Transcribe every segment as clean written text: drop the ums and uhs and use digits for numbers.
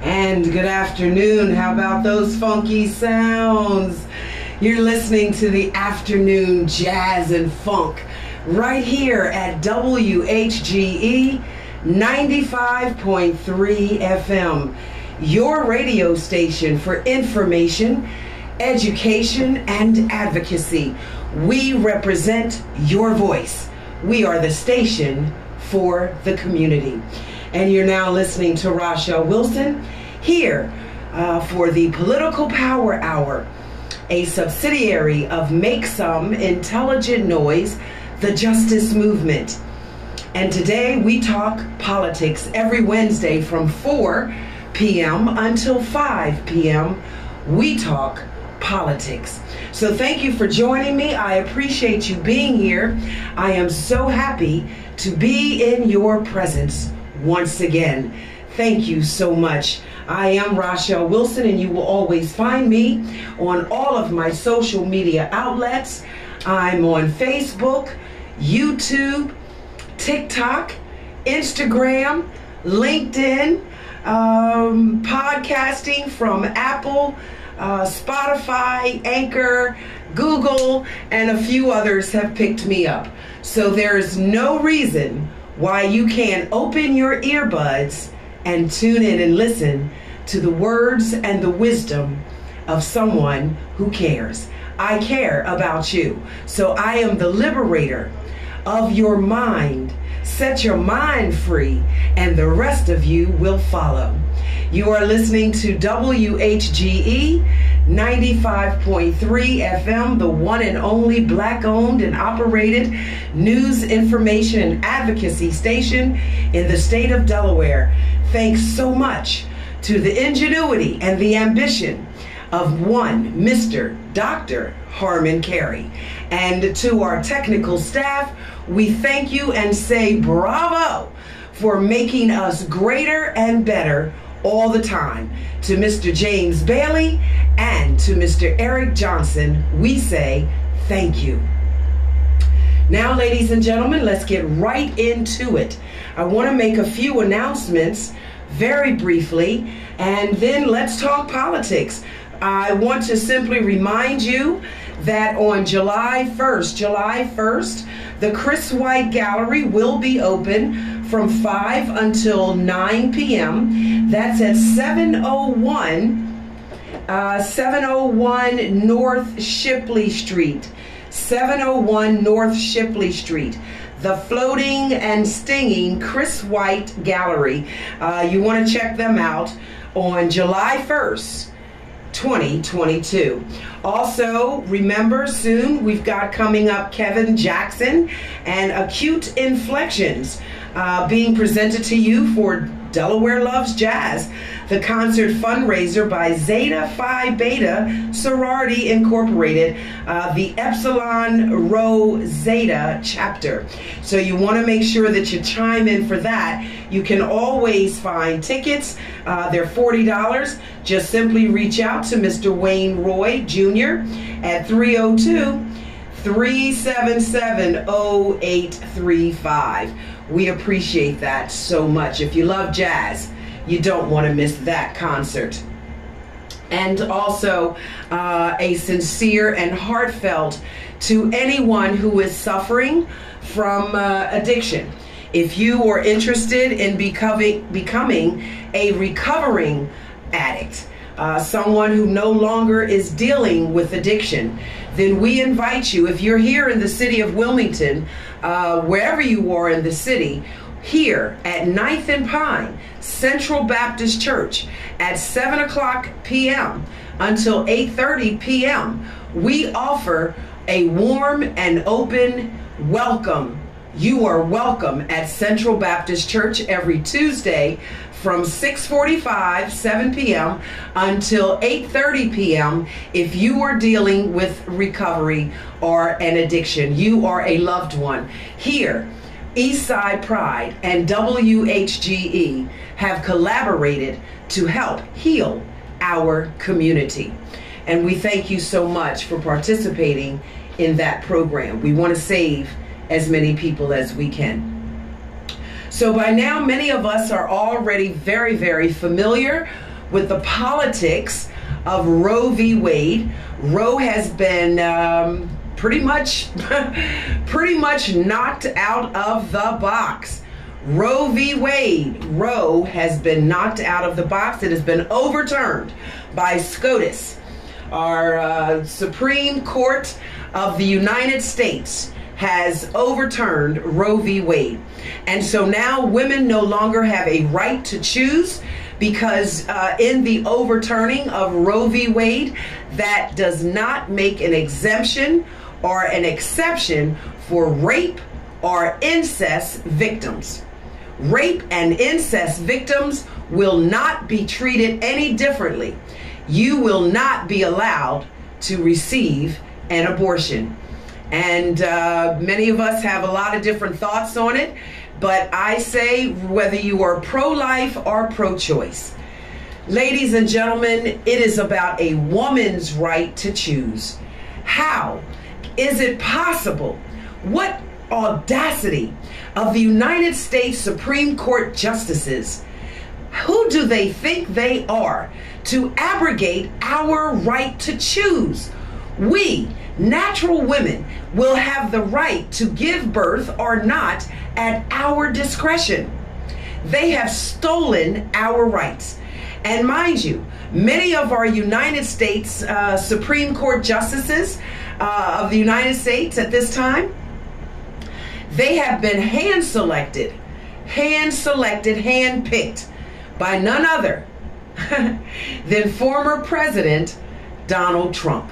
And good afternoon. How about those funky sounds? You're listening to the afternoon jazz and funk right here at WHGE 95.3 FM, your radio station for information, education, and advocacy. We represent your voice. We are the station for the community. And you're now listening to Rochelle Wilson here for the Political Power Hour, a subsidiary of Make Some Intelligent Noise, the Justice Movement. And today we talk politics every Wednesday from 4 p.m. until 5 p.m. We talk politics. So thank you for joining me. I appreciate you being here. I am so happy to be in your presence once again. Thank you so much. I am Rochelle Wilson, and you will always find me on all of my social media outlets. I'm on Facebook, YouTube, TikTok, Instagram, LinkedIn, podcasting from Apple, Spotify, Anchor, Google, and a few others have picked me up. So there is no reason why you can't open your earbuds and tune in and listen to the words and the wisdom of someone who cares. I care about you. So I am the liberator of your mind. Set your mind free, and the rest of you will follow. You are listening to WHGE 95.3 FM, the one and only black-owned and operated news, information, and advocacy station in the state of Delaware. Thanks so much to the ingenuity and the ambition of one Mr. Dr. Harmon Carey. And to our technical staff, we thank you and say bravo for making us greater and better all the time. To Mr. James Bailey and to Mr. Eric Johnson, we say thank you. Now, ladies and gentlemen, let's get right into it. I want to make a few announcements very briefly, and then let's talk politics. I want to simply remind you that on July 1st, the Chris White Gallery will be open from 5 until 9 p.m. That's at 701 North Shipley Street. 701 North Shipley Street. The Floating and Stinging Chris White Gallery. You want to check them out on July 1st. 2022. Also, remember, soon we've got coming up Kevin Jackson and Acute Inflections being presented to you for Delaware Loves Jazz, the concert fundraiser by Zeta Phi Beta Sorority Incorporated, the Epsilon Rho Zeta chapter. So you want to make sure that you chime in for that. You can always find tickets. They're $40. Just simply reach out to Mr. Wayne Roy Jr. at 302-377-0835. We appreciate that so much. If you love jazz, you don't want to miss that concert. And also, a sincere and heartfelt to anyone who is suffering from addiction. If you are interested in becoming a recovering addict, someone who no longer is dealing with addiction, then we invite you, if you're here in the city of Wilmington, wherever you are in the city, here at 9th and Pine, Central Baptist Church, at 7 o'clock p.m. until 8:30 p.m., we offer a warm and open welcome. You are welcome at Central Baptist Church every Tuesday from 7 p.m. until 8:30 p.m. if you are dealing with recovery or an addiction. You are a loved one. Here Eastside Pride, and WHGE have collaborated to help heal our community. And we thank you so much for participating in that program. We want to save as many people as we can. So by now, many of us are already very, very familiar with the politics of Roe v. Wade. Roe has been pretty much knocked out of the box. Roe v. Wade. Roe has been knocked out of the box. It has been overturned by SCOTUS, our Supreme Court of the United States. Has overturned Roe v. Wade. And so now women no longer have a right to choose, because in the overturning of Roe v. Wade, that does not make an exemption or an exception for rape or incest victims. Rape and incest victims will not be treated any differently. You will not be allowed to receive an abortion. And many of us have a lot of different thoughts on it, but I say whether you are pro-life or pro-choice, ladies and gentlemen, it is about a woman's right to choose. How is it possible? What audacity of the United States Supreme Court justices? Who do they think they are to abrogate our right to choose? We, natural women, will have the right to give birth or not at our discretion. They have stolen our rights. And mind you, many of our United States Supreme Court justices of the United States at this time, they have been hand-picked by none other than former President Donald Trump.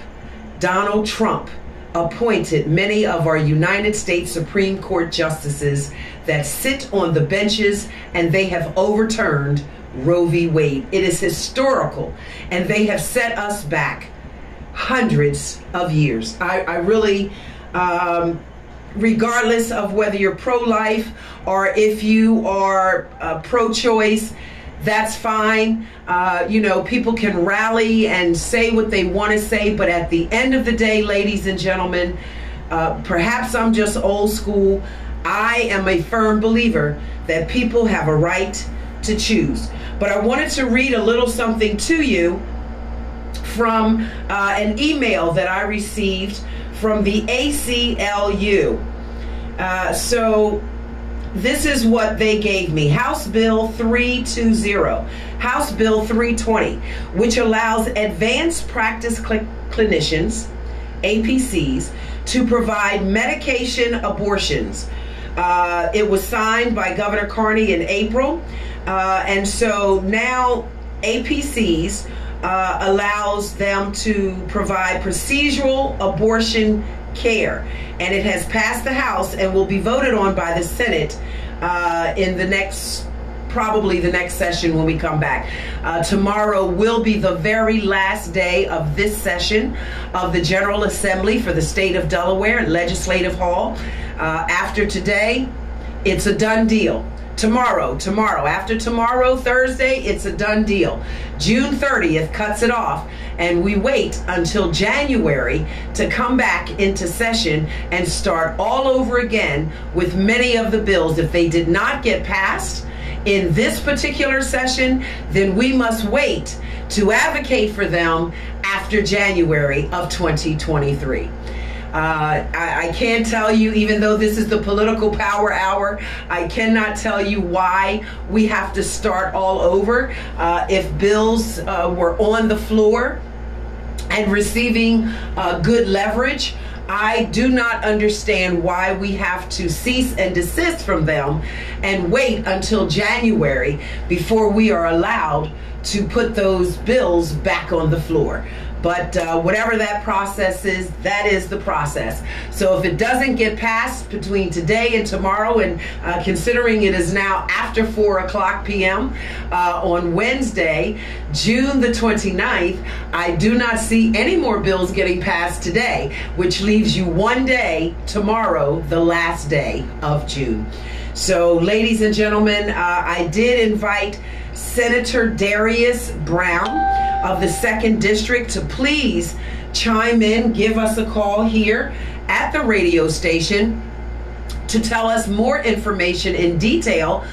Donald Trump appointed many of our United States Supreme Court justices that sit on the benches, and they have overturned Roe v. Wade. It is historical, and they have set us back hundreds of years. I really, regardless of whether you're pro-life or if you are pro-choice, that's fine. You know, people can rally and say what they want to say, but at the end of the day, ladies and gentlemen, perhaps I'm just old school. I am a firm believer that people have a right to choose. But I wanted to read a little something to you from an email that I received from the ACLU. So this is what they gave me. House Bill 320, House Bill 320, which allows advanced practice clinicians, APCs, to provide medication abortions. It was signed by Governor Carney in April. And so now APCs allows them to provide procedural abortion care, and it has passed the House and will be voted on by the Senate in the next, probably the next session when we come back. Tomorrow will be the very last day of this session of the General Assembly for the state of Delaware at Legislative Hall. After today, it's a done deal. Tomorrow, after tomorrow, Thursday, it's a done deal. June 30th cuts it off, and we wait until January to come back into session and start all over again with many of the bills. If they did not get passed in this particular session, then we must wait to advocate for them after January of 2023. I can't tell you, even though this is the political power hour, I cannot tell you why we have to start all over. If bills were on the floor and receiving good leverage, I do not understand why we have to cease and desist from them and wait until January before we are allowed to put those bills back on the floor. But whatever that process is, that is the process. So if it doesn't get passed between today and tomorrow, and considering it is now after 4:00 p.m. On Wednesday, June the 29th, I do not see any more bills getting passed today, which leaves you one day tomorrow, the last day of June. So ladies and gentlemen, I did invite Senator Darius Brown of the 2nd District to please chime in, give us a call here at the radio station to tell us more information in detail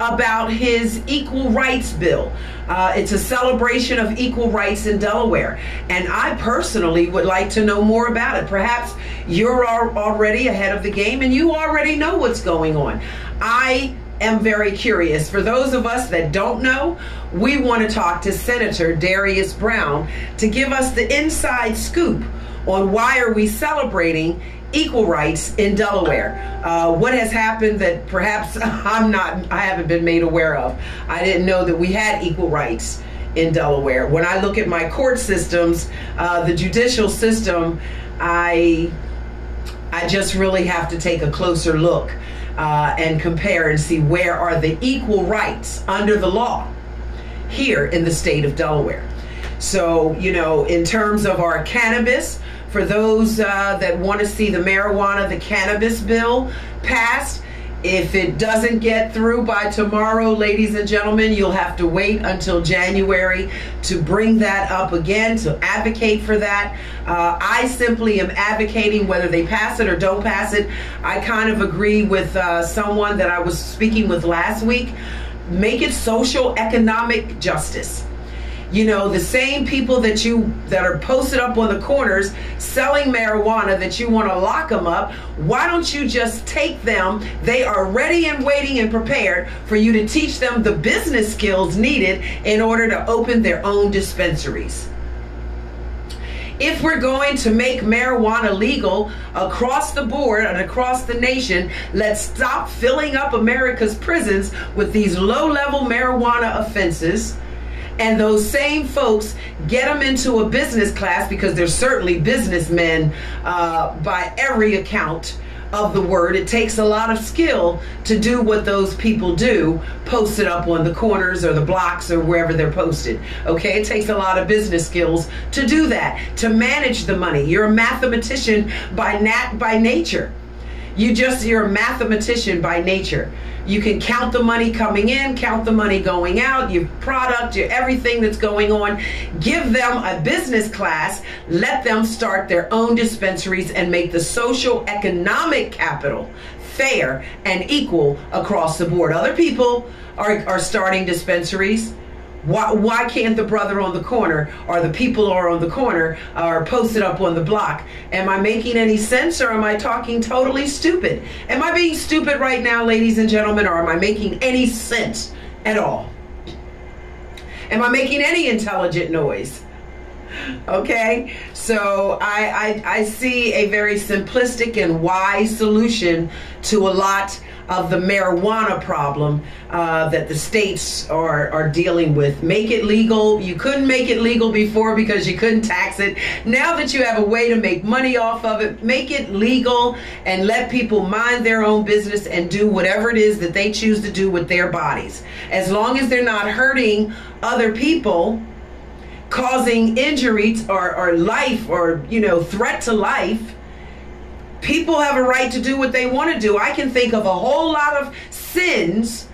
about his equal rights bill. It's a celebration of equal rights in Delaware, and I personally would like to know more about it. Perhaps you're already ahead of the game and you already know what's going on. I am very curious. For those of us that don't know, we want to talk to Senator Darius Brown to give us the inside scoop on why are we celebrating equal rights in Delaware. What has happened that perhaps I haven't been made aware of. I didn't know that we had equal rights in Delaware. When I look at my court systems, the judicial system, I just really have to take a closer look and compare and see where are the equal rights under the law here in the state of Delaware. So, you know, in terms of our cannabis, for those that want to see the marijuana, the cannabis bill passed, if it doesn't get through by tomorrow, ladies and gentlemen, you'll have to wait until January to bring that up again, to advocate for that. I simply am advocating whether they pass it or don't pass it. I kind of agree with someone that I was speaking with last week. Make it social economic justice. You know, the same people that are posted up on the corners selling marijuana that you want to lock them up, why don't you just take them? They are ready and waiting and prepared for you to teach them the business skills needed in order to open their own dispensaries. If we're going to make marijuana legal across the board and across the nation, let's stop filling up America's prisons with these low-level marijuana offenses. And those same folks, get them into a business class, because they're certainly businessmen by every account of the word. It takes a lot of skill to do what those people do, posted up on the corners or the blocks or wherever they're posted. Okay, it takes a lot of business skills to do that, to manage the money. You're a mathematician by nature. You're a mathematician by nature. You can count the money coming in, count the money going out, your product, your everything that's going on. Give them a business class. Let them start their own dispensaries and make the social economic capital fair and equal across the board. Other people are starting dispensaries. Why can't the brother on the corner or the people who are on the corner or posted up on the block? Am I making any sense, or am I talking totally stupid? Am I being stupid right now, ladies and gentlemen, or am I making any sense at all? Am I making any intelligent noise? Okay, so I see a very simplistic and wise solution to a lot of the marijuana problem that the states are dealing with. Make it legal. You couldn't make it legal before because you couldn't tax it. Now that you have a way to make money off of it, make it legal and let people mind their own business and do whatever it is that they choose to do with their bodies. As long as they're not hurting other people, causing injuries or life or, you know, threat to life, people have a right to do what they want to do. I can think of a whole lot of sins,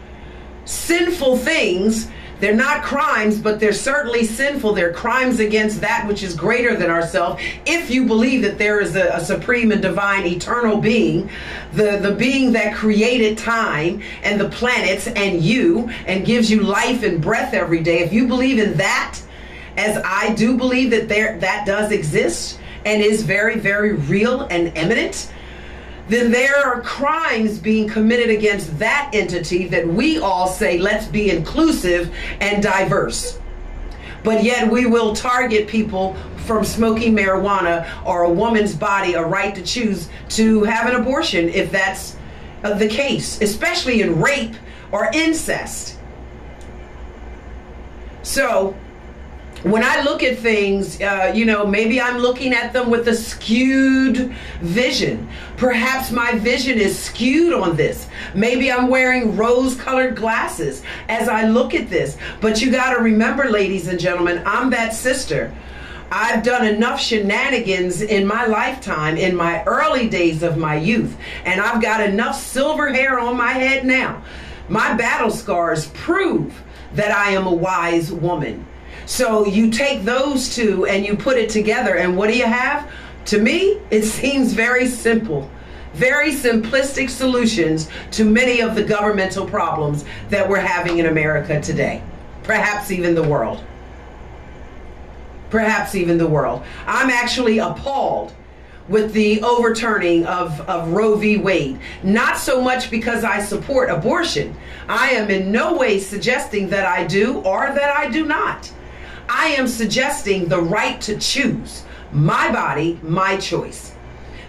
sinful things. They're not crimes, but they're certainly sinful. They're crimes against that which is greater than ourselves. If you believe that there is a supreme and divine eternal being, the being that created time and the planets and you and gives you life and breath every day, if you believe in that, as I do believe that that does exist, and is very, very real and imminent, then there are crimes being committed against that entity that we all say, let's be inclusive and diverse. But yet we will target people from smoking marijuana or a woman's body, a right to choose to have an abortion if that's the case, especially in rape or incest. So when I look at things, you know, maybe I'm looking at them with a skewed vision. Perhaps my vision is skewed on this. Maybe I'm wearing rose-colored glasses as I look at this. But you got to remember, ladies and gentlemen, I'm that sister. I've done enough shenanigans in my lifetime, in my early days of my youth, and I've got enough silver hair on my head now. My battle scars prove that I am a wise woman. So you take those two and you put it together, and what do you have? To me, it seems very simple. Very simplistic solutions to many of the governmental problems that we're having in America today. Perhaps even the world. Perhaps even the world. I'm actually appalled with the overturning of Roe v. Wade. Not so much because I support abortion. I am in no way suggesting that I do or that I do not. I am suggesting the right to choose. My body, my choice.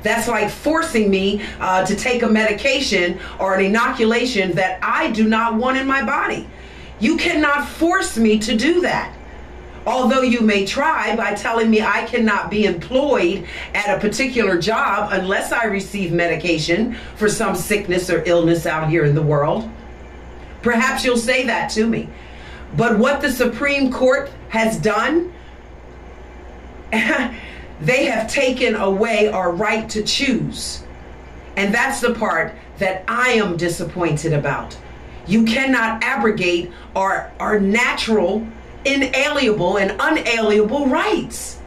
That's like forcing me to take a medication or an inoculation that I do not want in my body. You cannot force me to do that. Although you may try by telling me I cannot be employed at a particular job unless I receive medication for some sickness or illness out here in the world. Perhaps you'll say that to me. But what the Supreme Court has done, they have taken away our right to choose. And that's the part that I am disappointed about. You cannot abrogate our natural rights. Inalienable and unalienable rights.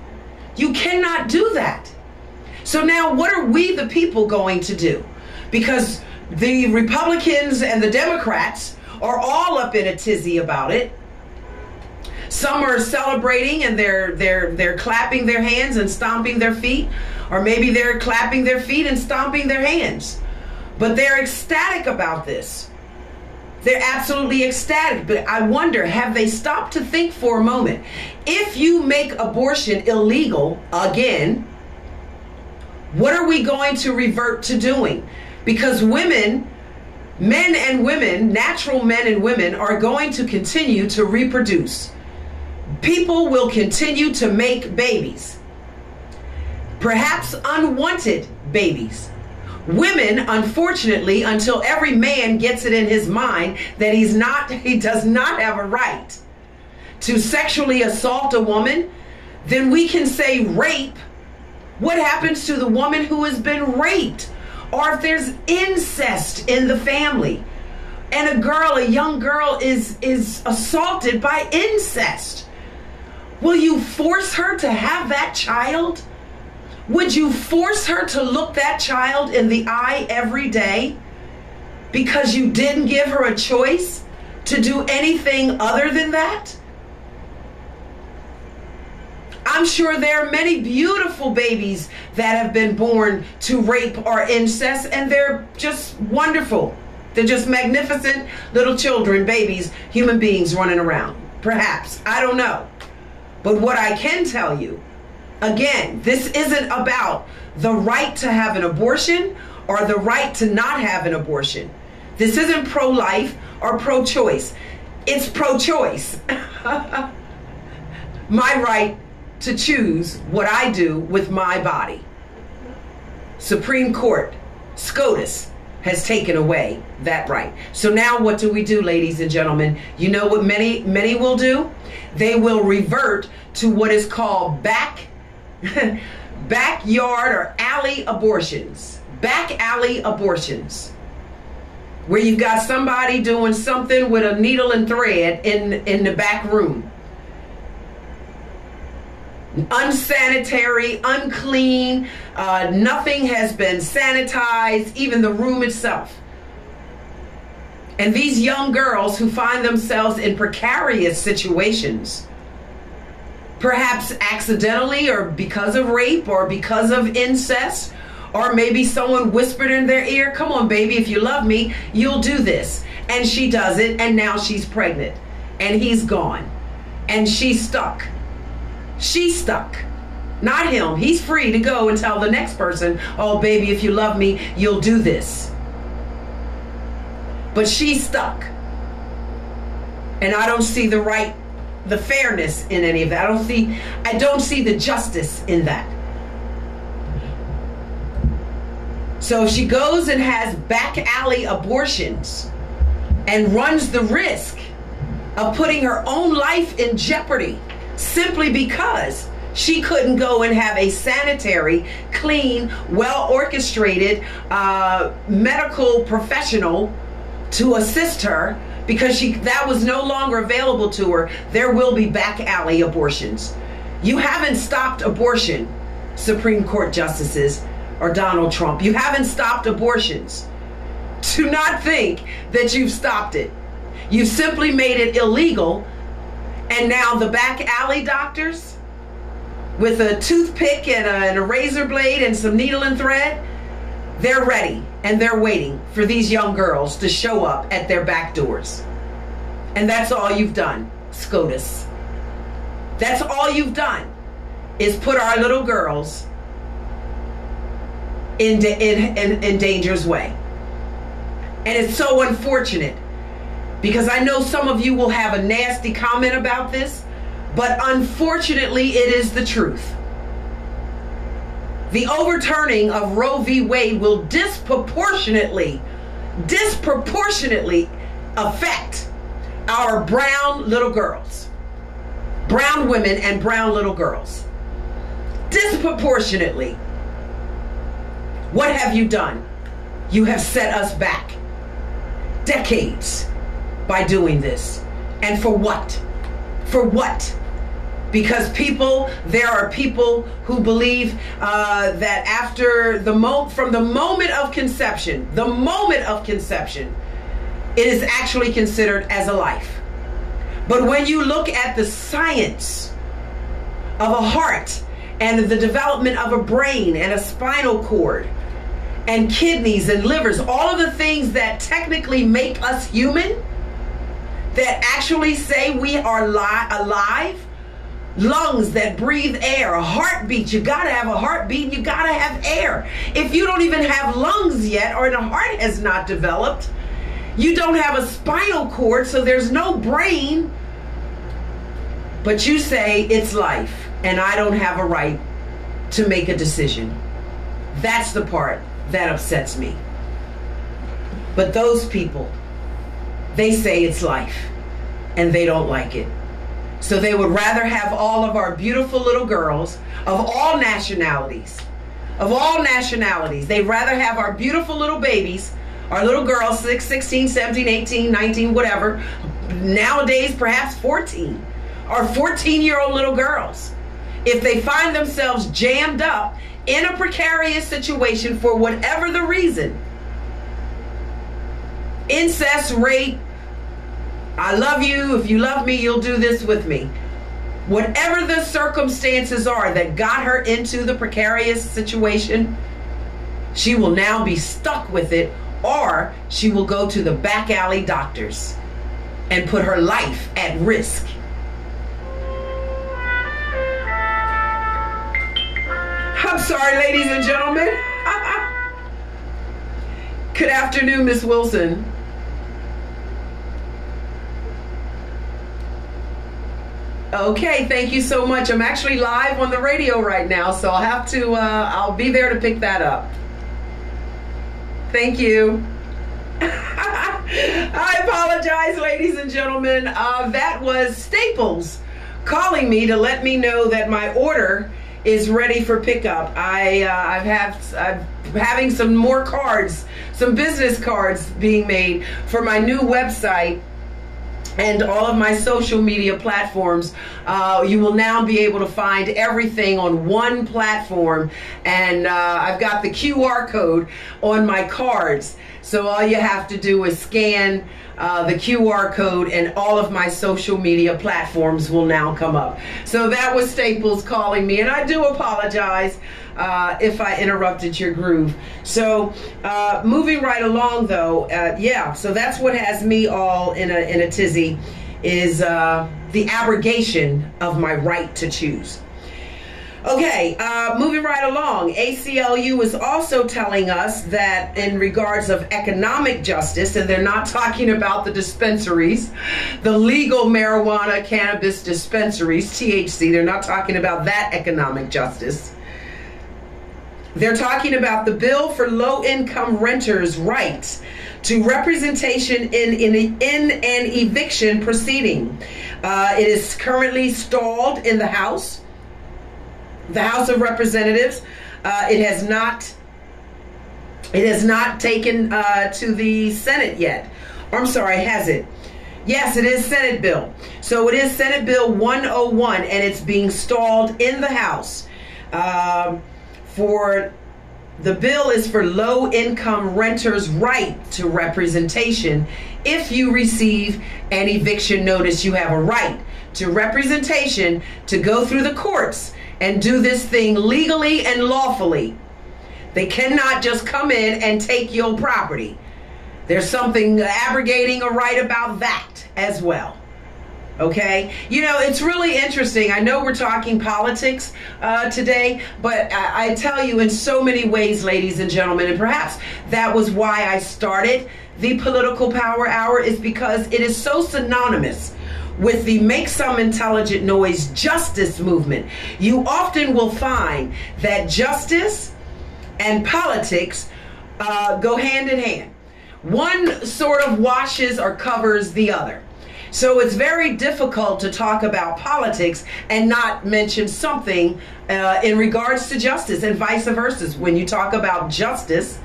You cannot do that. So now what are we the people going to do? Because the Republicans and the Democrats are all up in a tizzy about it. Some are celebrating and they're clapping their hands and stomping their feet, or maybe they're clapping their feet and stomping their hands. But they're ecstatic about this. They're absolutely ecstatic, but I wonder, have they stopped to think for a moment? If you make abortion illegal again, what are we going to revert to doing? Because women, men and women, natural men and women are going to continue to reproduce. People will continue to make babies, perhaps unwanted babies. Women, unfortunately, until every man gets it in his mind that he does not have a right to sexually assault a woman, then we can say rape. What happens to the woman who has been raped? Or if there's incest in the family and a young girl is assaulted by incest, will you force her to have that child? Would you force her to look that child in the eye every day because you didn't give her a choice to do anything other than that? I'm sure there are many beautiful babies that have been born to rape or incest, and they're just wonderful. They're just magnificent little children, babies, human beings running around. Perhaps. I don't know. But what I can tell you, again, this isn't about the right to have an abortion or the right to not have an abortion. This isn't pro-life or pro-choice. It's pro-choice. My right to choose what I do with my body. Supreme Court, SCOTUS, has taken away that right. So now what do we do, ladies and gentlemen? You know what many will do? They will revert to what is called backyard or alley abortions, back alley abortions, where you've got somebody doing something with a needle and thread in the back room. Unsanitary, unclean, nothing has been sanitized, even the room itself. And these young girls who find themselves in precarious situations, perhaps accidentally or because of rape or because of incest, or maybe someone whispered in their ear, come on baby, if you love me, you'll do this. And she does it, and now she's pregnant and he's gone and she's stuck. She's stuck, not him. He's free to go and tell the next person, oh baby, if you love me, you'll do this. But she's stuck, and I don't see the right the fairness in any of that. I don't see the justice in that. So she goes and has back alley abortions and runs the risk of putting her own life in jeopardy simply because she couldn't go and have a sanitary, clean, well-orchestrated medical professional to assist her because that was no longer available to her. There will be back alley abortions. You haven't stopped abortion, Supreme Court justices or Donald Trump. You haven't stopped abortions. Do not think that you've stopped it. You've simply made it illegal, and now the back alley doctors with a toothpick and a razor blade and some needle and thread, they're ready and they're waiting for these young girls to show up at their back doors. And that's all you've done, SCOTUS. That's all you've done is put our little girls in danger's way. And it's so unfortunate because I know some of you will have a nasty comment about this, but unfortunately, it is the truth. The overturning of Roe v. Wade will disproportionately affect our brown little girls, brown women and brown little girls. Disproportionately. What have you done? You have set us back decades by doing this. And for what? For what? Because there are people who believe that after from the moment of conception, it is actually considered as a life. But when you look at the science of a heart and the development of a brain and a spinal cord and kidneys and livers, all of the things that technically make us human, that actually say we are alive, lungs that breathe air, a heartbeat. You gotta have a heartbeat and you gotta have air. If you don't even have lungs yet, or the heart has not developed, you don't have a spinal cord, so there's no brain. But you say it's life and I don't have a right to make a decision. That's the part that upsets me. But those people, they say it's life and they don't like it. So they would rather have all of our beautiful little girls of all nationalities. They'd rather have our beautiful little babies, our little girls, 6, 16, 17, 18, 19, whatever. Nowadays, perhaps 14 or 14-year-old little girls. If they find themselves jammed up in a precarious situation for whatever the reason, incest, rape, I love you, if you love me, you'll do this with me. Whatever the circumstances are that got her into the precarious situation, she will now be stuck with it, or she will go to the back alley doctors and put her life at risk. I'm sorry, ladies and gentlemen. Good afternoon, Miss Wilson. Okay, thank you so much. I'm actually live on the radio right now, so I'll be there to pick that up. Thank you. I apologize, ladies and gentlemen. That was Staples calling me to let me know that my order is ready for pickup. I'm having some more cards, some business cards being made for my new website and all of my social media platforms. You will now be able to find everything on one platform, and I've got the QR code on my cards. So all you have to do is scan the QR code and all of my social media platforms will now come up. So that was Staples calling me, and I do apologize if I interrupted your groove. So moving right along though, so that's what has me all in a tizzy, is the abrogation of my right to choose. Okay, moving right along, ACLU is also telling us that in regards of economic justice, and they're not talking about the dispensaries, the legal marijuana cannabis dispensaries, THC, they're not talking about that economic justice. They're talking about the bill for low-income renters' rights to representation in an eviction proceeding. It is currently stalled in the House. The House of Representatives, it has not taken to the Senate yet. Or, I'm sorry, has it? Yes, it is Senate bill. So it is Senate Bill 101, and it's being stalled in the House. For the bill is for low-income renters' right to representation. If you receive an eviction notice, you have a right to representation to go through the courts and do this thing legally and lawfully. They cannot just come in and take your property. There's something abrogating a right about that as well. Okay? You know, it's really interesting. I know we're talking politics today, but I tell you in so many ways, ladies and gentlemen, and perhaps that was why I started the Political Power Hour, is because it is so synonymous with the Make Some Intelligent Noise justice movement. You often will find that justice and politics go hand in hand. One sort of washes or covers the other. So it's very difficult to talk about politics and not mention something in regards to justice, and vice versa. When you talk about justice,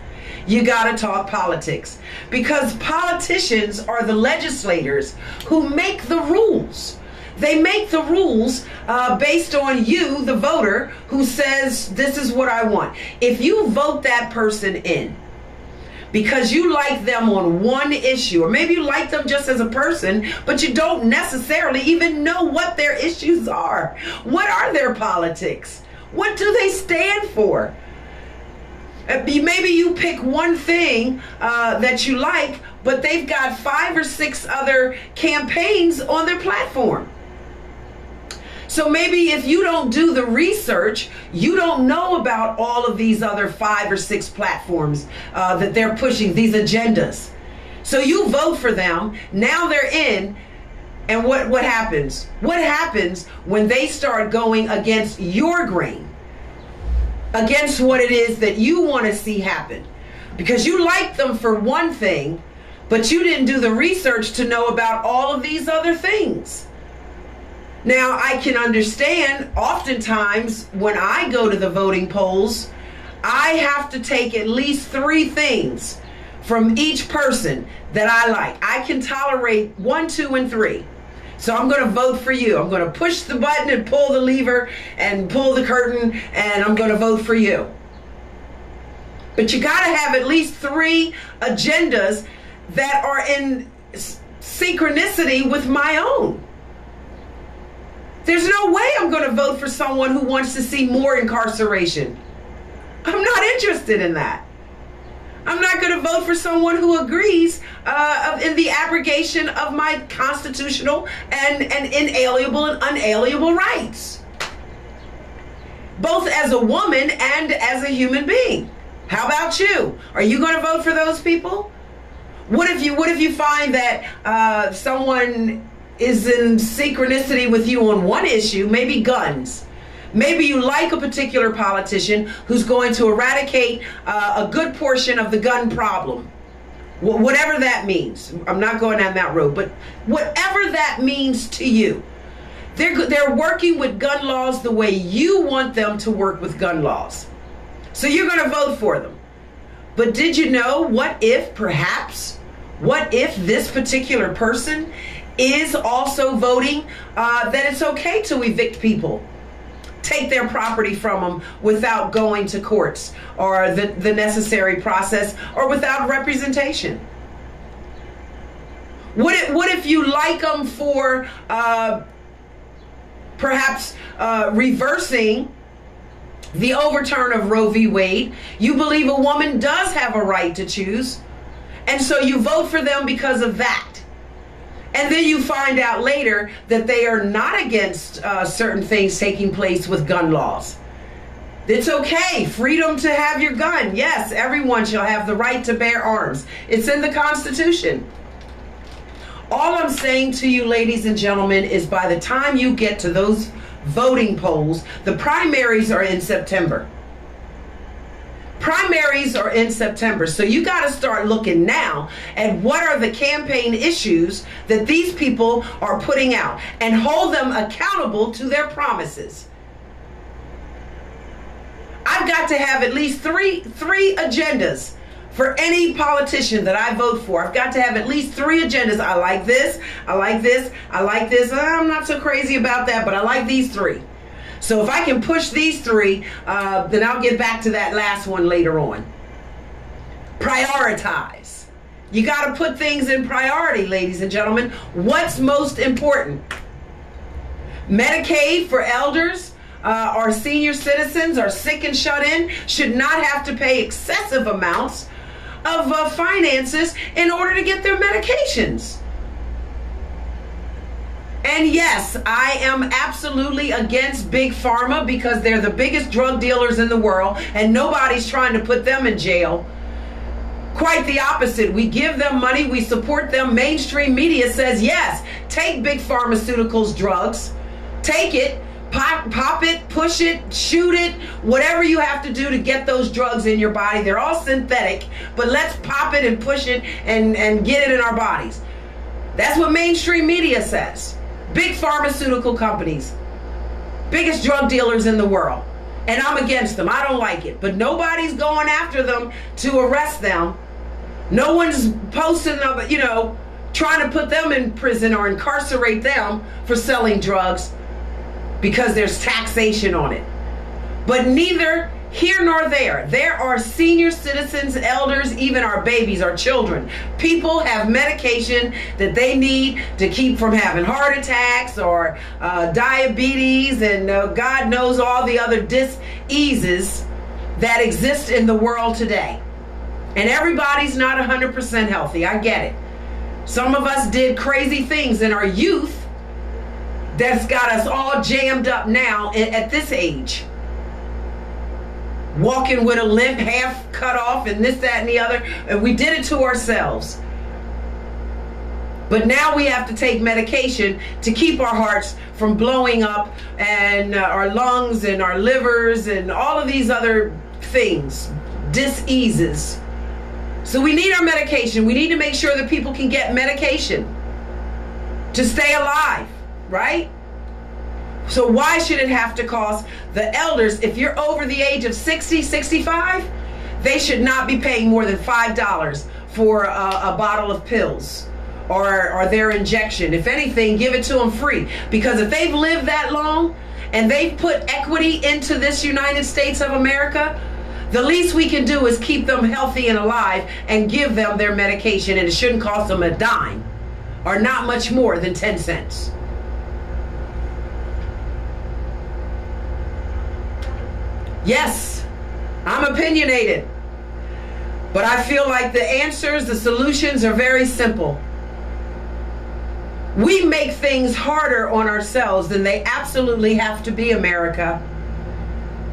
you got to talk politics, because politicians are the legislators who make the rules. They make the rules based on you, the voter, who says, this is what I want. If you vote that person in because you like them on one issue, or maybe you like them just as a person, but you don't necessarily even know what their issues are. What are their politics? What do they stand for? Maybe you pick one thing that you like, but they've got 5 or 6 other campaigns on their platform. So maybe if you don't do the research, you don't know about all of these other 5 or 6 platforms that they're pushing, these agendas. So you vote for them, now they're in, and what happens? What happens when they start going against your grain? Against what it is that you want to see happen, because you liked them for one thing, but you didn't do the research to know about all of these other things. Now, I can understand, oftentimes when I go to the voting polls, I have to take at least 3 things from each person that I like. I can tolerate 1, 2, and 3. So I'm going to vote for you. I'm going to push the button and pull the lever and pull the curtain, and I'm going to vote for you. But you got to have at least 3 agendas that are in synchronicity with my own. There's no way I'm going to vote for someone who wants to see more incarceration. I'm not interested in that. I'm not going to vote for someone who agrees in the abrogation of my constitutional and inalienable and unalienable rights, both as a woman and as a human being. How about you? Are you going to vote for those people? What if you find that someone is in synchronicity with you on one issue, maybe guns? Maybe you like a particular politician who's going to eradicate a good portion of the gun problem. Whatever that means. I'm not going down that road, but whatever that means to you. They're working with gun laws the way you want them to work with gun laws. So you're going to vote for them. But did you know, what if, perhaps, what if this particular person is also voting that it's okay to evict people? Take their property from them without going to courts or the necessary process, or without representation. What if you like them for perhaps reversing the overturn of Roe v. Wade? You believe a woman does have a right to choose, and so you vote for them because of that. And then you find out later that they are not against certain things taking place with gun laws. It's okay. Freedom to have your gun. Yes, everyone shall have the right to bear arms. It's in the Constitution. All I'm saying to you, ladies and gentlemen, is by the time you get to those voting polls, the primaries are in September. Primaries are in September. So you got to start looking now at what are the campaign issues that these people are putting out and hold them accountable to their promises. I've got to have at least three agendas for any politician that I vote for. I've got to have at least three agendas. I like this, I like this, I like this. I'm not so crazy about that, but I like these three. So if I can push these three, then I'll get back to that last one later on. Prioritize. You got to put things in priority, ladies and gentlemen. What's most important? Medicaid for elders. Our senior citizens are sick and shut in, should not have to pay excessive amounts of finances in order to get their medications. And yes, I am absolutely against Big Pharma because they're the biggest drug dealers in the world and nobody's trying to put them in jail. Quite the opposite. We give them money, we support them. Mainstream media says, yes, take Big Pharmaceuticals' drugs, take it. Pop it, push it, shoot it, whatever you have to do to get those drugs in your body. They're all synthetic, but let's pop it and push it and get it in our bodies. That's what mainstream media says. Big pharmaceutical companies, biggest drug dealers in the world. And I'm against them. I don't like it. But nobody's going after them to arrest them. No one's posting up, you know, trying to put them in prison or incarcerate them for selling drugs, because there's taxation on it. But neither here nor there. There are senior citizens, elders, even our babies, our children. People have medication that they need to keep from having heart attacks or diabetes and God knows all the other diseases that exist in the world today. And everybody's not 100% healthy. I get it. Some of us did crazy things in our youth that's got us all jammed up now at this age. Walking with a limp, half cut off, and this, that, and the other. And we did it to ourselves. But now we have to take medication to keep our hearts from blowing up, and our lungs and our livers and all of these other things, diseases. So we need our medication. We need to make sure that people can get medication to stay alive. Right? So why should it have to cost the elders? If you're over the age of 60, 65, they should not be paying more than $5 for a bottle of pills or their injection. If anything, give it to them free. Because if they've lived that long and they've put equity into this United States of America, the least we can do is keep them healthy and alive and give them their medication. And it shouldn't cost them a dime or not much more than 10 cents. Yes, I'm opinionated, but I feel like the answers, the solutions are very simple. We make things harder on ourselves than they absolutely have to be, America,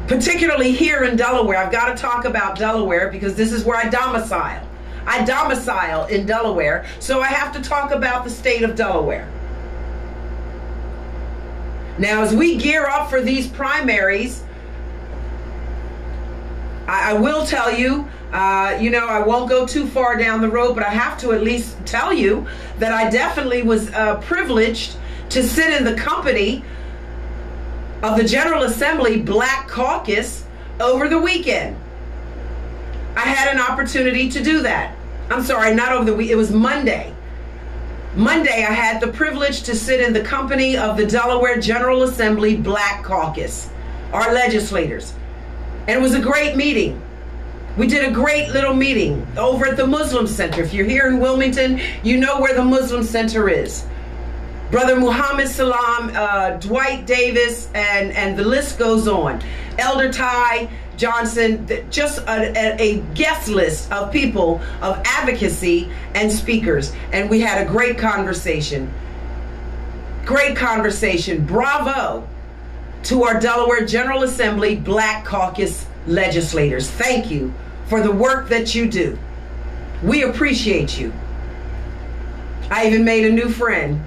particularly here in Delaware. I've got to talk about Delaware because this is where I domicile. I domicile in Delaware, so I have to talk about the state of Delaware. Now, as we gear up for these primaries, I will tell you, you know, I won't go too far down the road, but I have to at least tell you that I definitely was privileged to sit in the company of the General Assembly Black Caucus over the weekend. I had an opportunity to do that. I'm sorry, not over the week. It was Monday. Monday, I had the privilege to sit in the company of the Delaware General Assembly Black Caucus, our legislators. And it was a great meeting. We did a great little meeting over at the Muslim Center. If you're here in Wilmington, you know where the Muslim Center is. Brother Muhammad Salam, Dwight Davis, and the list goes on. Elder Ty Johnson, just a guest list of people, of advocacy and speakers. And we had a great conversation. Bravo to our Delaware General Assembly Black Caucus legislators. Thank you for the work that you do. We appreciate you. I even made a new friend.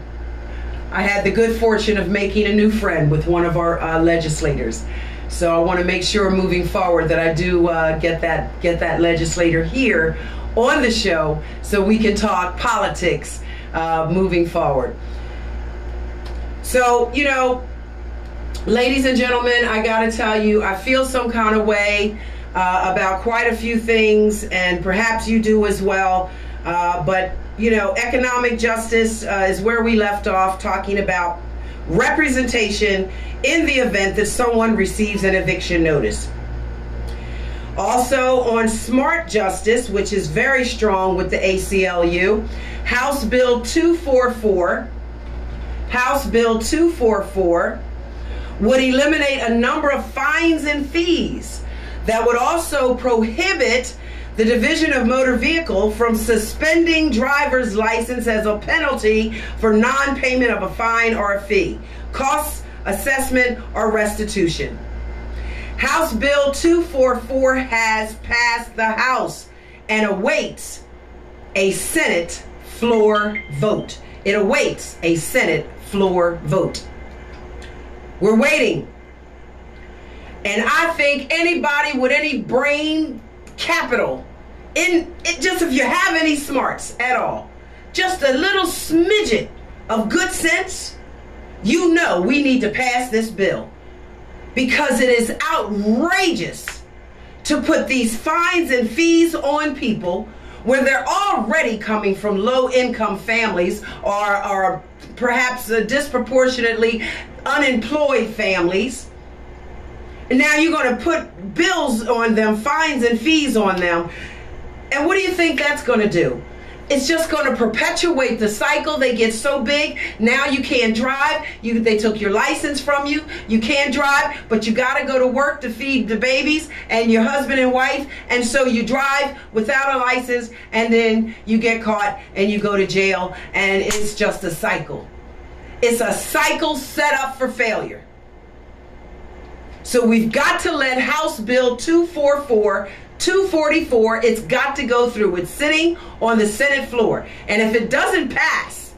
I had the good fortune of making a new friend with one of our legislators. So I want to make sure moving forward that I do get that legislator here on the show so we can talk politics moving forward. So, you know, ladies and gentlemen, I gotta tell you, I feel some kind of way about quite a few things, and perhaps you do as well. But, you know, economic justice is where we left off, talking about representation in the event that someone receives an eviction notice. Also on smart justice, which is very strong with the ACLU, House Bill 244, House Bill 244 would eliminate a number of fines and fees that would also prohibit the Division of Motor Vehicle from suspending driver's license as a penalty for non-payment of a fine or a fee, costs, assessment, or restitution. House Bill 244 has passed the House and awaits a Senate floor vote. It awaits a Senate floor vote. We're waiting. And I think anybody with any brain capital, in it, just if you have any smarts at all, just a little smidget of good sense, you know we need to pass this bill, because it is outrageous to put these fines and fees on people when they're already coming from low-income families, or perhaps disproportionately unemployed families. And now you're going to put bills on them, fines and fees on them. And what do you think that's going to do? It's just going to perpetuate the cycle. They get so big, now you can't drive. They took your license from you. You can't drive, but you got to go to work to feed the babies and your husband and wife. And so you drive without a license, and then you get caught and you go to jail. And it's just a cycle. It's a cycle set up for failure. So we've got to let House Bill 244, it's got to go through. It's sitting on the Senate floor. And if it doesn't pass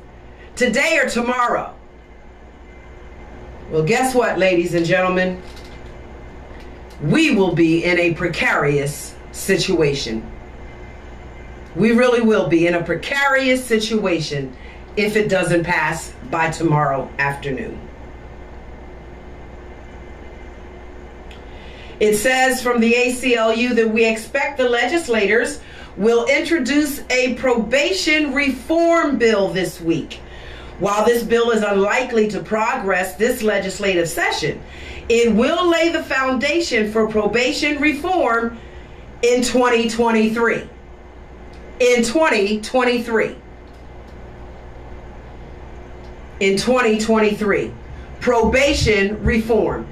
today or tomorrow, well, guess what, ladies and gentlemen? We will be in a precarious situation. We really will be in a precarious situation if it doesn't pass by tomorrow afternoon. It says from the ACLU that we expect the legislators will introduce a probation reform bill this week. While this bill is unlikely to progress this legislative session, it will lay the foundation for probation reform in 2023. In 2023. In 2023. Probation reform.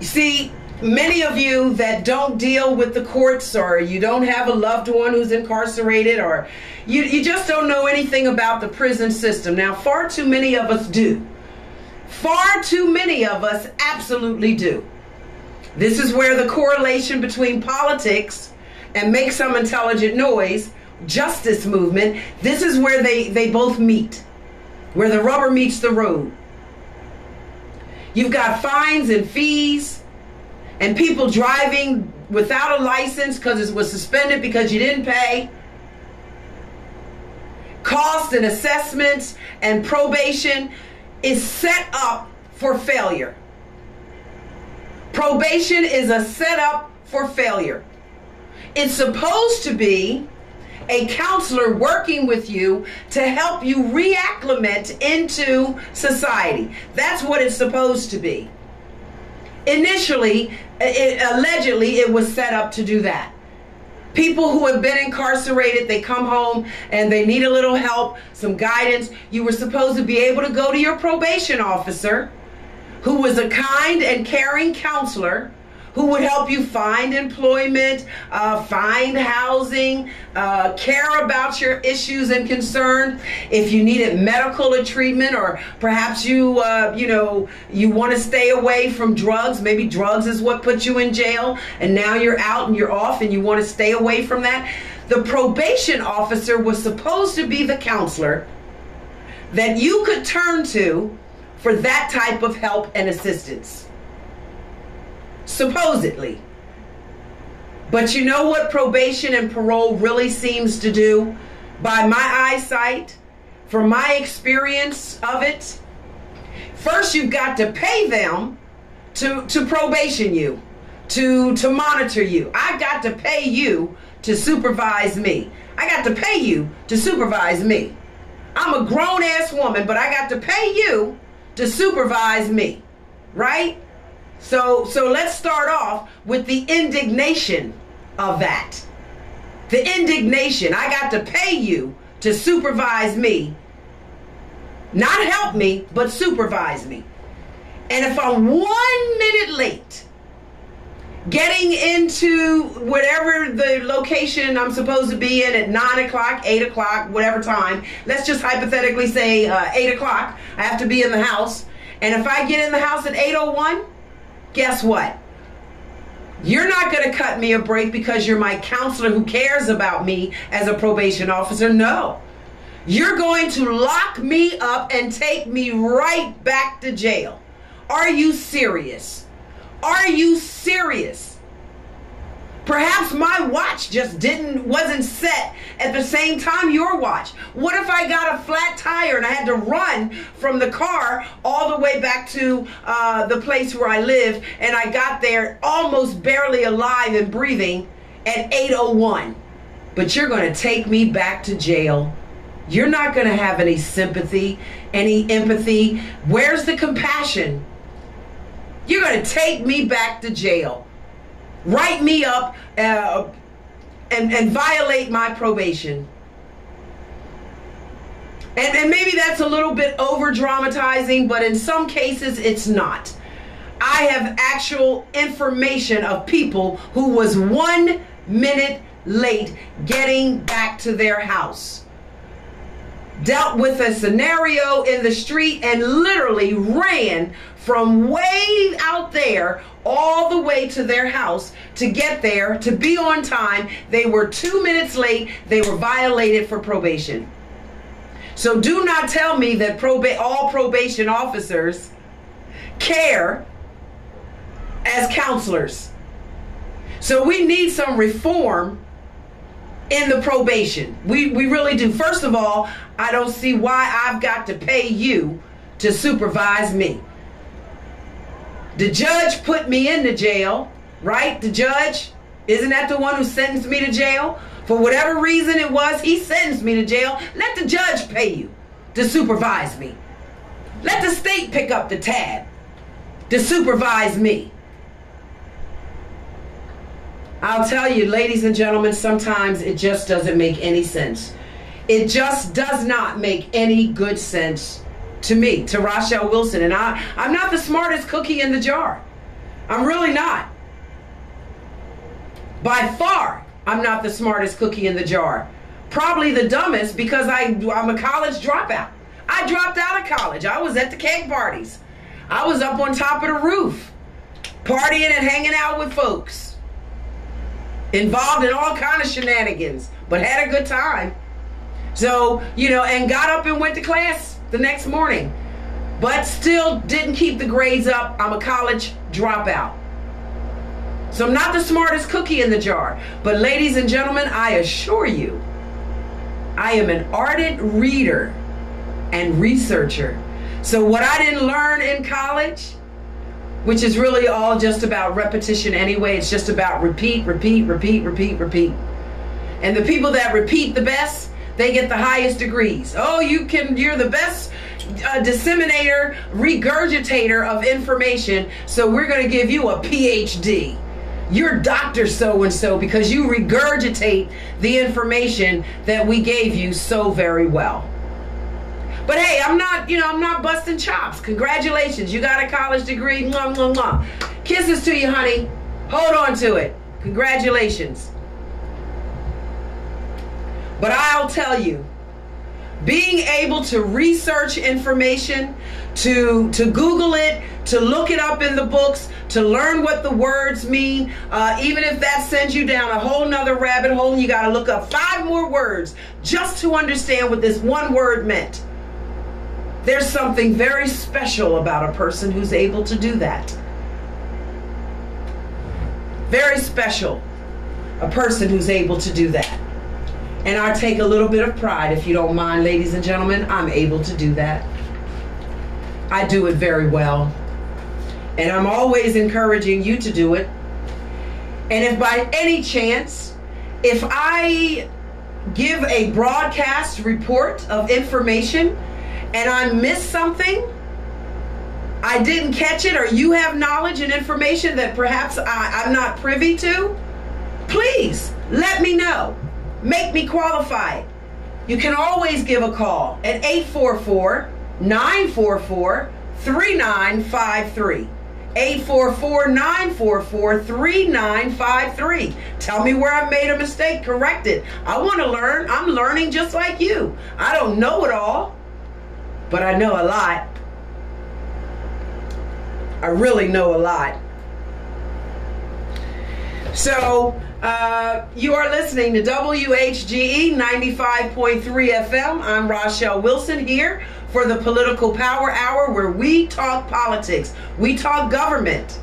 You see, many of you that don't deal with the courts, or you don't have a loved one who's incarcerated, or you just don't know anything about the prison system. Now, far too many of us do. Far too many of us absolutely do. This is where the correlation between politics and Make Some Intelligent Noise, justice movement, this is where they both meet, where the rubber meets the road. You've got fines and fees, and people driving without a license because it was suspended because you didn't pay. Cost and assessments and probation is set up for failure. Probation is a setup for failure. It's supposed to be a counselor working with you to help you reacclimate into society. That's what it's supposed to be. Initially, allegedly, it was set up to do that. People who have been incarcerated, they come home and they need a little help, some guidance. You were supposed to be able to go to your probation officer, who was a kind and caring counselor, who would help you find employment, find housing, care about your issues and concerns. If you needed medical or treatment, or perhaps you, you want to stay away from drugs. Maybe drugs is what put you in jail, and now you're out and you're off and you want to stay away from that. The probation officer was supposed to be the counselor that you could turn to for that type of help and assistance, supposedly. But you know what probation and parole really seems to do? By my eyesight, from my experience of it, first you've got to pay them to probation you, to monitor you. I got to pay you to supervise me. I got to pay you to supervise me. I'm a grown-ass woman, but I got to pay you to supervise me, right? So let's start off with the indignation of that. The indignation. I got to pay you to supervise me. Not help me, but supervise me. And if I'm 1 minute late getting into whatever the location I'm supposed to be in at 9 o'clock, 8 o'clock, whatever time, let's just hypothetically say 8 o'clock, I have to be in the house. And if I get in the house at 8:01, guess what? You're not going to cut me a break because you're my counselor who cares about me as a probation officer. No. You're going to lock me up and take me right back to jail. Are you serious? Are you serious? Perhaps my watch just wasn't set at the same time your watch. What if I got a flat tire and I had to run from the car all the way back to the place where I live, and I got there almost barely alive and breathing at 8:01? But you're going to take me back to jail. You're not going to have any sympathy, any empathy. Where's the compassion? You're going to take me back to jail, write me up, and violate my probation. And maybe that's a little bit over-dramatizing, but in some cases it's not. I have actual information of people who was 1 minute late getting back to their house. Dealt with a scenario in the street and literally ran from way out there all the way to their house to get there, to be on time. They were 2 minutes late. They were violated for probation. So do not tell me that all probation officers care as counselors. So we need some reform in the probation. We really do. First of all, I don't see why I've got to pay you to supervise me. The judge put me in the jail, right? The judge, isn't that the one who sentenced me to jail? For whatever reason it was, he sentenced me to jail. Let the judge pay you to supervise me. Let the state pick up the tab to supervise me. I'll tell you, ladies and gentlemen, sometimes it just doesn't make any sense. It just does not make any good sense to me, to Rochelle Wilson. And I'm not the smartest cookie in the jar. I'm really not. By far, I'm not the smartest cookie in the jar. Probably the dumbest, because I'm a college dropout. I dropped out of college. I was at the keg parties. I was up on top of the roof, partying and hanging out with folks. Involved in all kind of shenanigans, but had a good time. So, and got up and went to class the next morning, but still didn't keep the grades up. I'm a college dropout. So I'm not the smartest cookie in the jar. But ladies and gentlemen, I assure you, I am an ardent reader and researcher. So what I didn't learn in college, which is really all just about repetition anyway, it's just about repeat, repeat, repeat, repeat, repeat. And the people that repeat the best, they get the highest degrees. Oh, you're the best disseminator, regurgitator of information, so we're going to give you a PhD. You're Dr. So-and-so because you regurgitate the information that we gave you so very well. But hey, I'm not busting chops. Congratulations, you got a college degree. Mwah, mwah, mwah. Kisses to you, honey. Hold on to it. Congratulations. But I'll tell you, being able to research information, to Google it, to look it up in the books, to learn what the words mean, even if that sends you down a whole nother rabbit hole and you got to look up 5 more words just to understand what this one word meant. There's something very special about a person who's able to do that. Very special, a person who's able to do that. And I take a little bit of pride, if you don't mind, ladies and gentlemen, I'm able to do that. I do it very well. And I'm always encouraging you to do it. And if by any chance, if I give a broadcast report of information and I miss something, I didn't catch it, or you have knowledge and information that perhaps I'm not privy to, please let me know. Make me qualify. You can always give a call at 844-944-3953. 844-944-3953. Tell me where I made a mistake, correct it. I want to learn. I'm learning just like you. I don't know it all, but I know a lot. I really know a lot. So, you are listening to WHGE 95.3 FM. I'm Rochelle Wilson here for the Political Power Hour, where we talk politics, we talk government.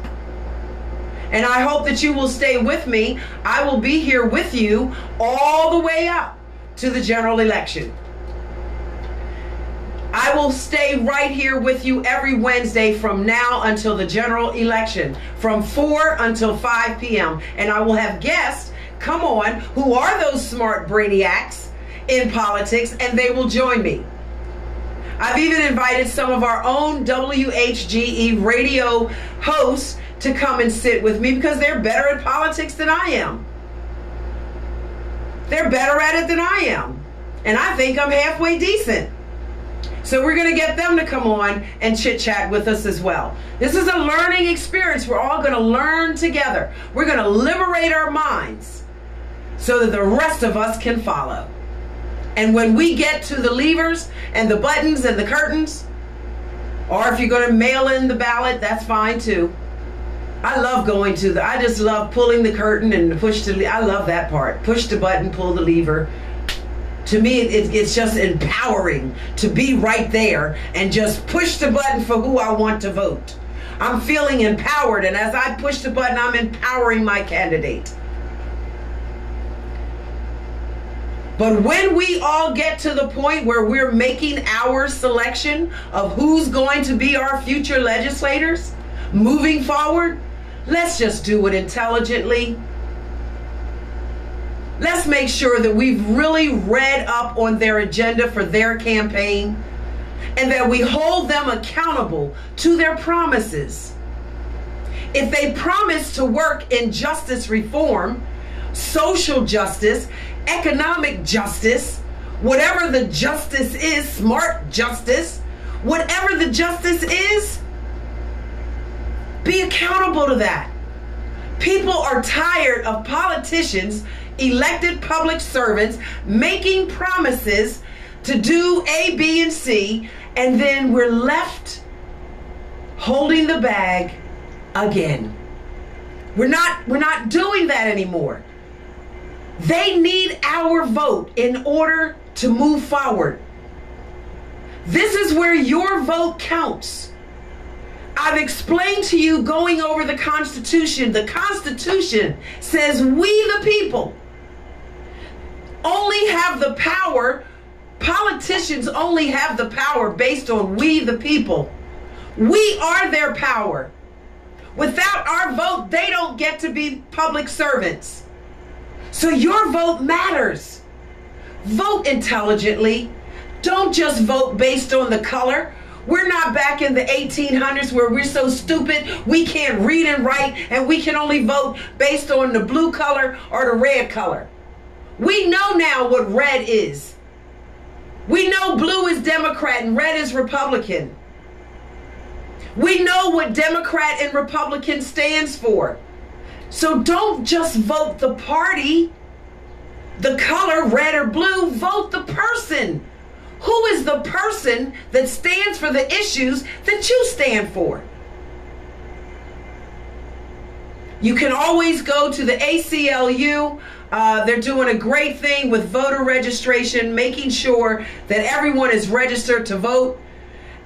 And I hope that you will stay with me. I will be here with you all the way up to the general election. I will stay right here with you every Wednesday from now until the general election, from 4 until 5 p.m. And I will have guests come on who are those smart brainiacs in politics, and they will join me. I've even invited some of our own WHGE radio hosts to come and sit with me because they're better at politics than I am. They're better at it than I am. And I think I'm halfway decent. So we're going to get them to come on and chit-chat with us as well. This is a learning experience. We're all going to learn together. We're going to liberate our minds so that the rest of us can follow. And when we get to the levers and the buttons and the curtains, or if you're going to mail in the ballot, that's fine too. I love going to the, I just love pulling the curtain and push the, I love that part. Push the button, pull the lever. To me, it's just empowering to be right there and just push the button for who I want to vote. I'm feeling empowered, and as I push the button, I'm empowering my candidate. But when we all get to the point where we're making our selection of who's going to be our future legislators moving forward, let's just do it intelligently. Let's make sure that we've really read up on their agenda for their campaign and that we hold them accountable to their promises. If they promise to work in justice reform, social justice, economic justice, whatever the justice is, smart justice, whatever the justice is, be accountable to that. People are tired of politicians, elected public servants, making promises to do A, B, and C, and then we're left holding the bag again. We're not doing that anymore. They need our vote in order to move forward. This is where your vote counts. I've explained to you going over the Constitution. The Constitution says we the people only have the power, politicians only have the power based on we the people. We are their power. Without our vote, they don't get to be public servants. So your vote matters. Vote intelligently. Don't just vote based on the color. We're not back in the 1800s where we're so stupid we can't read and write and we can only vote based on the blue color or the red color. We know now what red is. We know blue is Democrat and red is Republican. We know what Democrat and Republican stands for. So don't just vote the party, the color red or blue, vote the person. Who is the person that stands for the issues that you stand for? You can always go to the ACLU. They're doing a great thing with voter registration, making sure that everyone is registered to vote.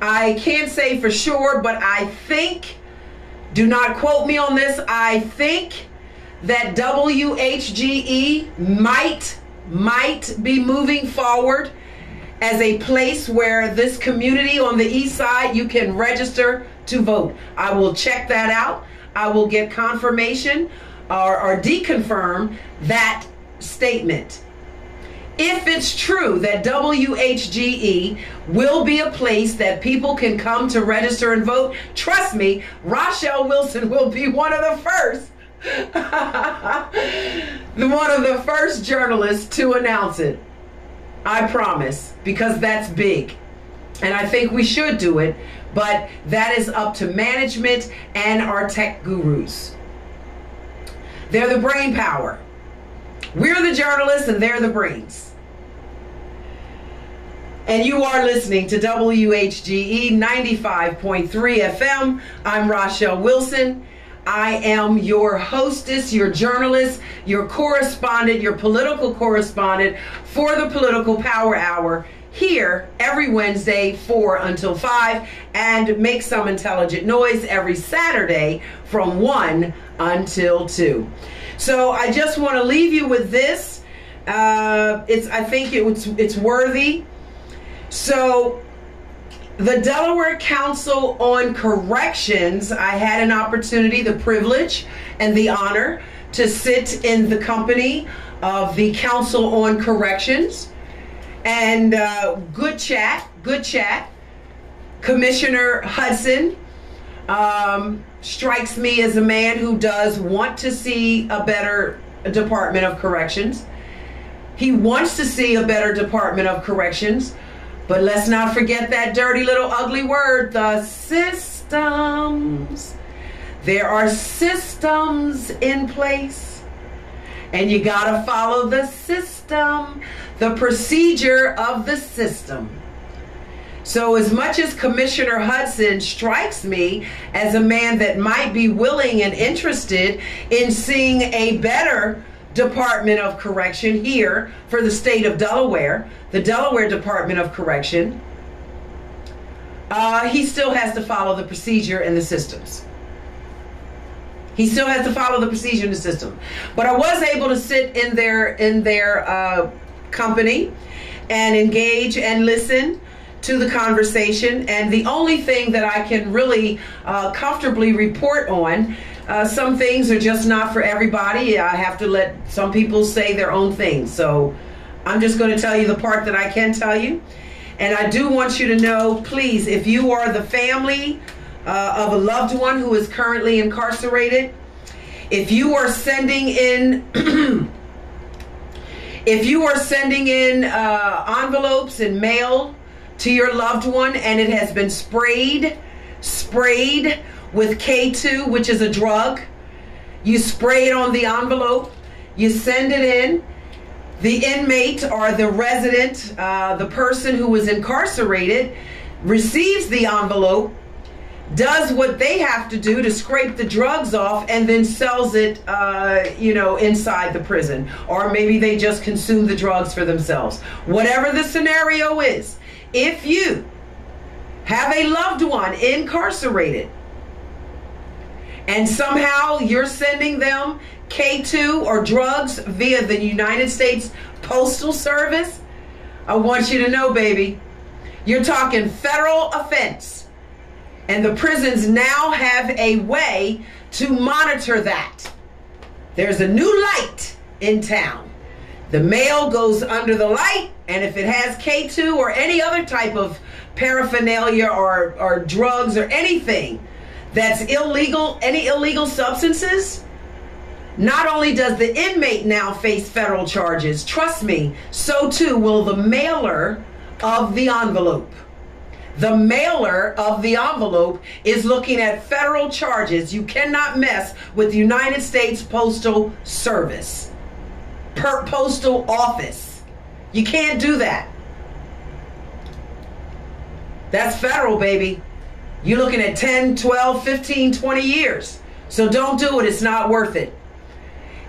I can't say for sure, but I think, do not quote me on this, I think that WHGE might be moving forward as a place where this community on the east side, you can register to vote. I will check that out. I will get confirmation or deconfirm that statement. If it's true that WHGE will be a place that people can come to register and vote, trust me, Rochelle Wilson will be one of the first, journalists to announce it. I promise, because that's big. And I think we should do it, but that is up to management and our tech gurus. They're the brain power. We're the journalists and they're the brains. And you are listening to WHGE 95.3 FM. I'm Rochelle Wilson. I am your hostess, your journalist, your correspondent, your political correspondent for the Political Power Hour here every Wednesday 4 until 5 and Make Some Intelligent Noise every Saturday from 1 until 2. So I just want to leave you with this. I think it's worthy. So the Delaware Council on Corrections, I had an opportunity, the privilege, and the honor to sit in the company of the Council on Corrections. And good chat. Commissioner Hudson strikes me as a man who does want to see a better Department of Corrections. He wants to see a better Department of Corrections. But let's not forget that dirty little ugly word, the systems. There are systems in place, and you gotta follow the system, the procedure of the system. So as much as Commissioner Hudson strikes me as a man that might be willing and interested in seeing a better Department of Correction here for the state of Delaware, the Delaware Department of Correction, he still has to follow the procedure and the systems. He still has to follow the procedure and the system. But I was able to sit in their company and engage and listen to the conversation. And the only thing that I can really comfortably report on, some things are just not for everybody. I have to let some people say their own things. So I'm just going to tell you the part that I can tell you. And I do want you to know, please, if you are the family of a loved one who is currently incarcerated, if you are sending in envelopes and mail to your loved one and it has been sprayed with K2, which is a drug, you spray it on the envelope, you send it in, the inmate or the resident, the person who is incarcerated, receives the envelope, does what they have to do to scrape the drugs off, and then sells it inside the prison. Or maybe they just consume the drugs for themselves. Whatever the scenario is, if you have a loved one incarcerated and somehow you're sending them K2 or drugs via the United States Postal Service, I want you to know, baby, you're talking federal offense. And the prisons now have a way to monitor that. There's a new light in town. The mail goes under the light, and if it has K2 or any other type of paraphernalia or drugs or anything that's illegal, any illegal substances, not only does the inmate now face federal charges, trust me, so too will the mailer of the envelope. The mailer of the envelope is looking at federal charges. You cannot mess with the United States Postal Service, per postal office. You can't do that. That's federal, baby. You're looking at 10, 12, 15, 20 years. So don't do it. It's not worth it.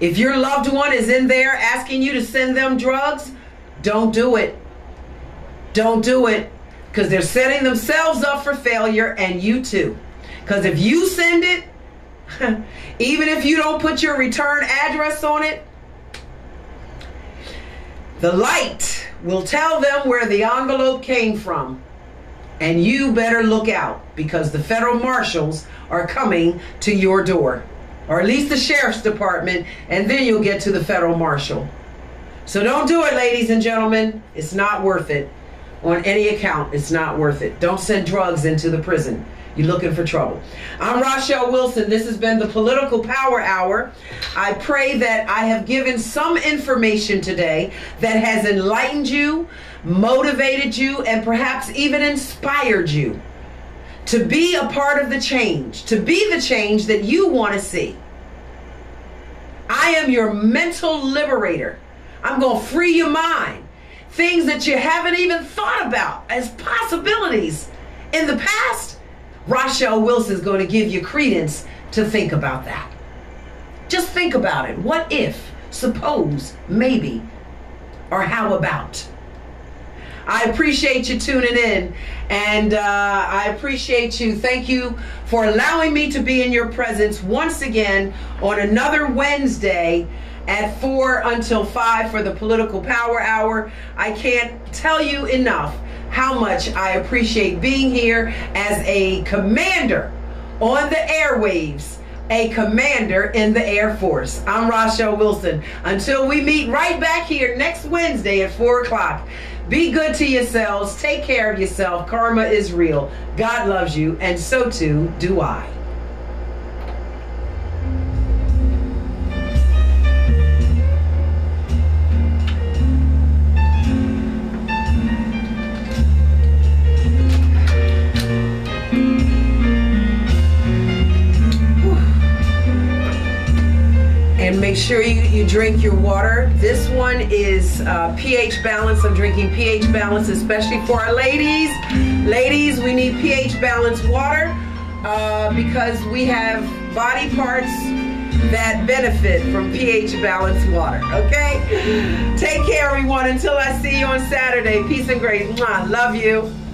If your loved one is in there asking you to send them drugs, don't do it. Don't do it, because they're setting themselves up for failure, and you too. Because if you send it, even if you don't put your return address on it, the light will tell them where the envelope came from. And you better look out, because the federal marshals are coming to your door, or at least the sheriff's department, and then you'll get to the federal marshal. So don't do it, ladies and gentlemen. It's not worth it. On any account, it's not worth it. Don't send drugs into the prison. You're looking for trouble. I'm Rochelle Wilson. This has been the Political Power Hour. I pray that I have given some information today that has enlightened you, motivated you, and perhaps even inspired you to be a part of the change, to be the change that you want to see. I am your mental liberator. I'm going to free your mind. Things that you haven't even thought about as possibilities in the past, Rochelle Wilson is going to give you credence to think about that. Just think about it. What if, suppose, maybe, or how about? I appreciate you tuning in, and I appreciate you. Thank you for allowing me to be in your presence once again on another Wednesday at 4 until 5 for the Political Power Hour. I can't tell you enough how much I appreciate being here as a commander on the airwaves, a commander in the Air Force. I'm Rashaa Wilson. Until we meet right back here next Wednesday at 4 o'clock, be good to yourselves. Take care of yourself. Karma is real. God loves you, and so too do I. And make sure you drink your water. This one is pH balance. I'm drinking pH balance, especially for our ladies. Ladies, we need pH balance water because we have body parts that benefit from pH balance water, okay? Take care, everyone. Until I see you on Saturday. Peace and grace. Mwah. Love you.